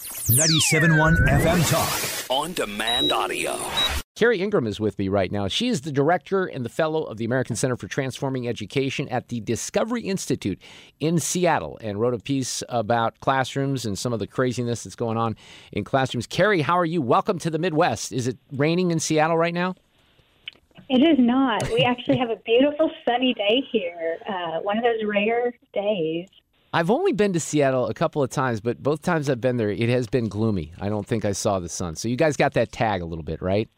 97.1 FM Talk. On demand audio. Carrie Ingram is with me right now. She is the director and the fellow of the American Center for Transforming Education at the Discovery Institute in Seattle, and wrote a piece about classrooms and some of the craziness that's going on in classrooms. Carrie, how are you? Welcome to the Midwest. Is it raining in Seattle right now? It is not. We actually have a beautiful sunny day here. One of those rare days. I've only been to Seattle a couple of times, but both times I've been there, it has been gloomy. I don't think I saw the sun. So you guys got that tag a little bit, right?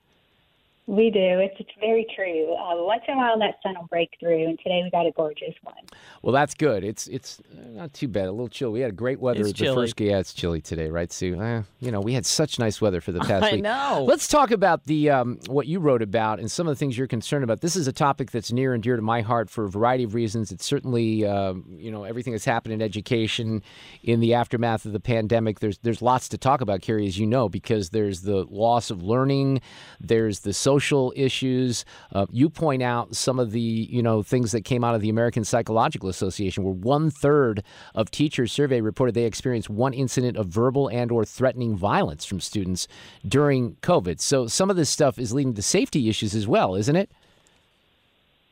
We do. It's very true. Once in a while, that sun will break through, and today we got a gorgeous one. Well, that's good. It's not too bad. A little chill. We had great weather. It's chilly. It's chilly today, right, Sue? We had such nice weather for the past week. I know. Let's talk about the what you wrote about and some of the things you're concerned about. This is a topic that's near and dear to my heart for a variety of reasons. It's certainly, everything that's happened in education in the aftermath of the pandemic. There's lots to talk about, Carrie, as you know, because there's the loss of learning, there's the social issues. You point out some of the things that came out of the American Psychological Association, where 1/3 of teachers surveyed reported they experienced one incident of verbal and or threatening violence from students during COVID. So some of this stuff is leading to safety issues as well, isn't it?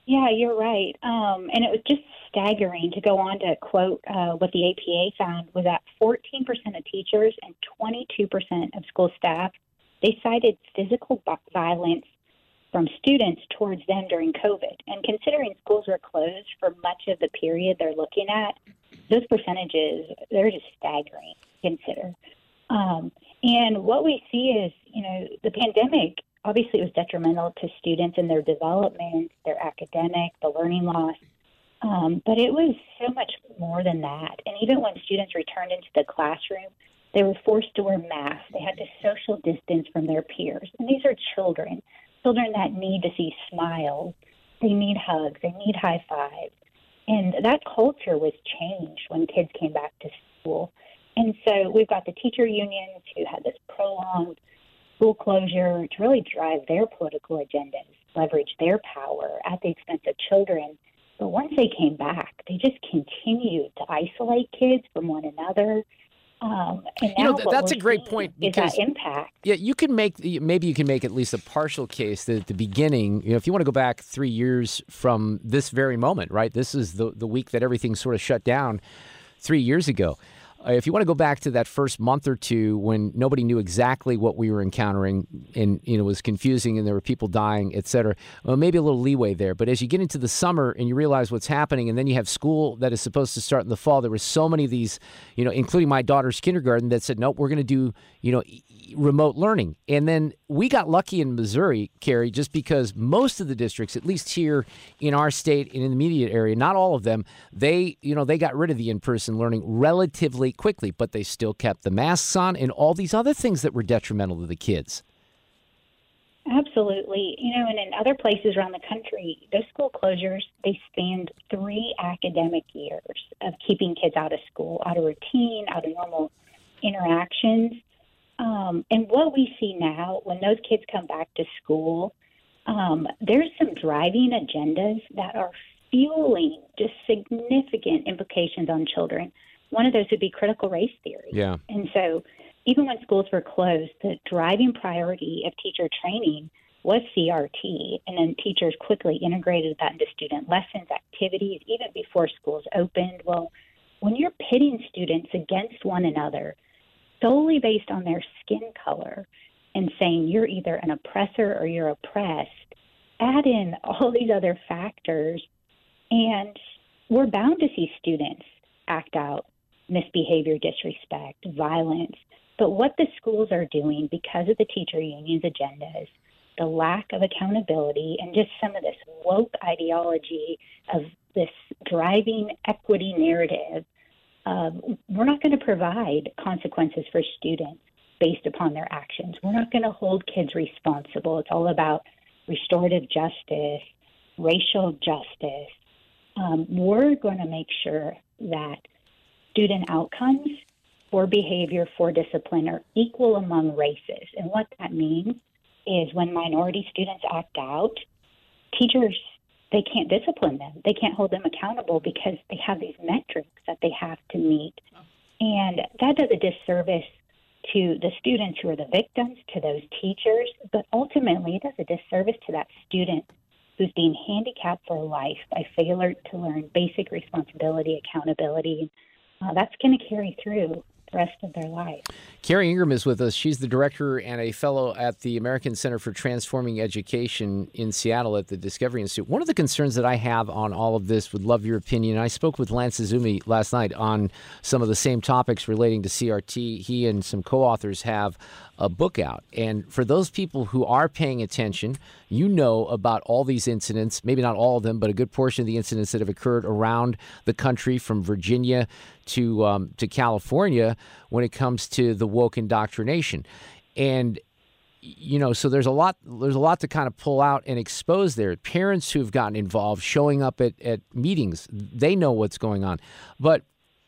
Yeah, you're right. And it was just staggering to go on to quote what the APA found was that 14% of teachers and 22% of school staff, they cited physical violence from students towards them during COVID. And considering schools were closed for much of the period they're looking at, those percentages, they're just staggering to consider. And what we see is, the pandemic obviously was detrimental to students and their development, their academic, the learning loss. But it was so much more than that. And even when students returned into the classroom, they were forced to wear masks. They had to social distance from their peers. And these are children that need to see smiles. They need hugs. They need high fives. And that culture was changed when kids came back to school. And so we've got the teacher unions who had this prolonged school closure to really drive their political agendas, leverage their power at the expense of children. But once they came back, they just continued to isolate kids from one another. That's a great point, because that impact. Yeah, you can make at least a partial case that at the beginning, if you want to go back 3 years from this very moment, right? This is the week that everything sort of shut down 3 years ago. If you want to go back to that first month or two when nobody knew exactly what we were encountering and it was confusing and there were people dying, et cetera, well, maybe a little leeway there. But as you get into the summer and you realize what's happening, and then you have school that is supposed to start in the fall, there were so many of these, including my daughter's kindergarten, that said, nope, we're going to do, remote learning. And then we got lucky in Missouri, Carrie, just because most of the districts, at least here in our state and in the immediate area, not all of them, they got rid of the in-person learning relatively quickly, but they still kept the masks on and all these other things that were detrimental to the kids. Absolutely. And in other places around the country, those school closures, they spanned 3 academic years of keeping kids out of school, out of routine, out of normal interactions. And what we see now, when those kids come back to school, there's some driving agendas that are fueling just significant implications on children. One of those would be critical race theory. Yeah. And so even when schools were closed, the driving priority of teacher training was CRT, and then teachers quickly integrated that into student lessons, activities, even before schools opened. Well, when you're pitting students against one another, solely based on their skin color and saying you're either an oppressor or you're oppressed, add in all these other factors, and we're bound to see students act out misbehavior, disrespect, violence. But what the schools are doing because of the teacher union's agendas, the lack of accountability, and just some of this woke ideology of this driving equity narrative, we're not going to provide consequences for students based upon their actions. We're not going to hold kids responsible. It's all about restorative justice, racial justice. We're going to make sure that student outcomes for behavior, for discipline are equal among races. And what that means is when minority students act out, teachers, they can't discipline them. They can't hold them accountable because they have these metrics that they have to meet. And that does a disservice to the students who are the victims, to those teachers, but ultimately it does a disservice to that student who's being handicapped for life by failure to learn basic responsibility, accountability. That's going to carry through the rest of their life. Carrie Ingram is with us. She's the director and a fellow at the American Center for Transforming Education in Seattle at the Discovery Institute. One of the concerns that I have on all of this, would love your opinion. I spoke with Lance Izumi last night on some of the same topics relating to CRT. He and some co-authors have a book out. And for those people who are paying attention, you know about all these incidents, maybe not all of them, but a good portion of the incidents that have occurred around the country from Virginia to California when it comes to the woke indoctrination. And, you know, so there's a lot to kind of pull out and expose there. Parents who've gotten involved, showing up at meetings, they know what's going on. But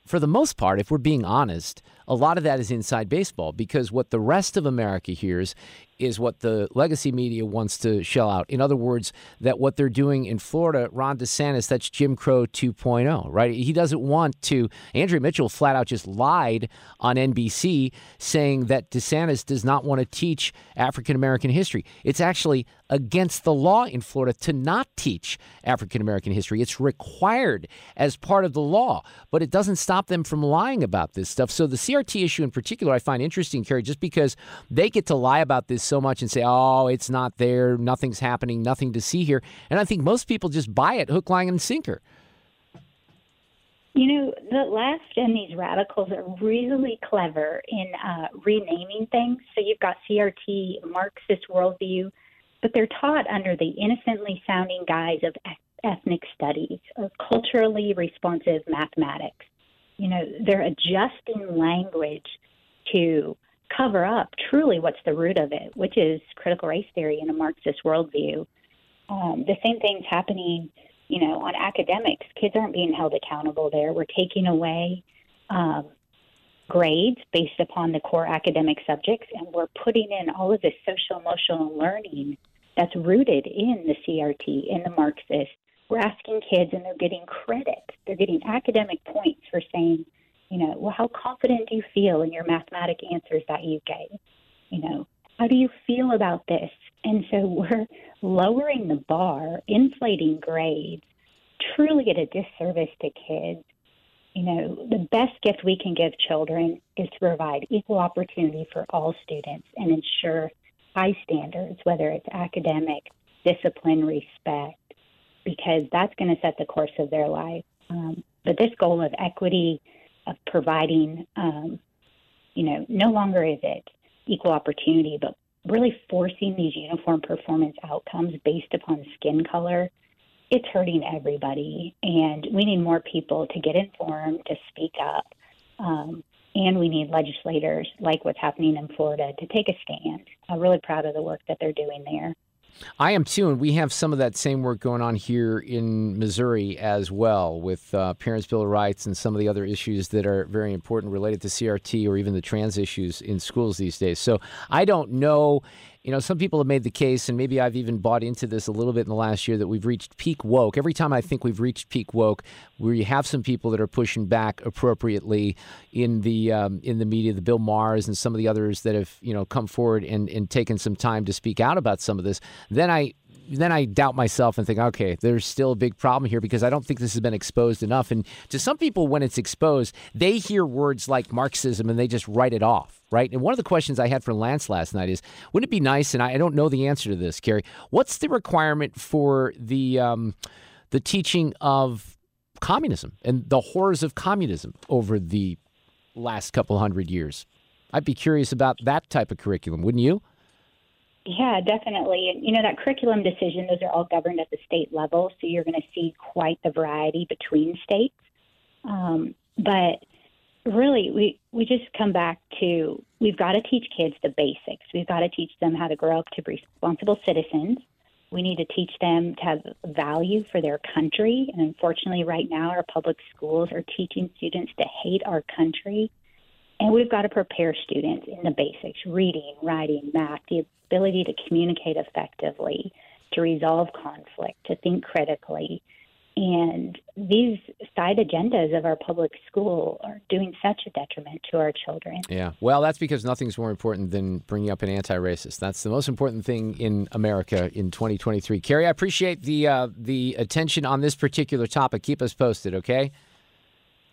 for the most part, if we're being honest, a lot of that is inside baseball, because what the rest of America hears is what the legacy media wants to shell out. In other words, that what they're doing in Florida, Ron DeSantis, that's Jim Crow 2.0, right? He doesn't want to. Andrew Mitchell flat out just lied on NBC saying that DeSantis does not want to teach African-American history. It's actually against the law in Florida to not teach African-American history. It's required as part of the law, but it doesn't stop them from lying about this stuff. So the CRT issue in particular I find interesting, Carrie, just because they get to lie about this so much and say, oh, it's not there, nothing's happening, nothing to see here. And I think most people just buy it hook, line, and sinker. You know, the left and these radicals are really clever in renaming things. So you've got CRT, Marxist worldview, but they're taught under the innocently sounding guise of ethnic studies or culturally responsive mathematics. You know, they're adjusting language to cover up truly what's the root of it, which is critical race theory in a Marxist worldview. The same thing's happening, you know, on academics. Kids aren't being held accountable there. We're taking away grades based upon the core academic subjects, and we're putting in all of this social emotional learning that's rooted in the CRT, in the Marxist. We're asking kids, and they're getting credit. They're getting academic points for saying, you know, well, how confident do you feel in your mathematic answers that you gave? You know, how do you feel about this? And so we're lowering the bar, inflating grades, truly at a disservice to kids. You know, the best gift we can give children is to provide equal opportunity for all students and ensure high standards, whether it's academic, discipline, respect, because that's going to set the course of their life. But this goal of equity, of providing, you know, no longer is it equal opportunity, but really forcing these uniform performance outcomes based upon skin color, it's hurting everybody. And we need more people to get informed, to speak up. And we need legislators, like what's happening in Florida, to take a stand. I'm really proud of the work that they're doing there. I am too, and we have some of that same work going on here in Missouri as well with Parents' Bill of Rights and some of the other issues that are very important related to CRT or even the trans issues in schools these days. So I don't know. You know, some people have made the case, and maybe I've even bought into this a little bit in the last year, that we've reached peak woke. Every time I think we've reached peak woke, where you have some people that are pushing back appropriately in the media, the Bill Maher's and some of the others that have, you know, come forward and taken some time to speak out about some of this, then I then I doubt myself and think, okay, there's still a big problem here because I don't think this has been exposed enough. And to some people, when it's exposed, they hear words like Marxism and they just write it off, right? And one of the questions I had for Lance last night is, wouldn't it be nice, and I don't know the answer to this, Carrie, what's the requirement for the teaching of communism and the horrors of communism over the last couple hundred years? I'd be curious about that type of curriculum, wouldn't you? Yeah, definitely. And, you know, that curriculum decision, those are all governed at the state level, so you're going to see quite the variety between states. But really, we just come back to we've got to teach kids the basics. We've got to teach them how to grow up to be responsible citizens. We need to teach them to have value for their country. And unfortunately, right now, our public schools are teaching students to hate our country. And we've got to prepare students in the basics, reading, writing, math, the ability to communicate effectively, to resolve conflict, to think critically. And these side agendas of our public school are doing such a detriment to our children. Yeah. Well, that's because nothing's more important than bringing up an anti-racist. That's the most important thing in America in 2023. Carrie, I appreciate the attention on this particular topic. Keep us posted, okay?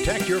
Protect your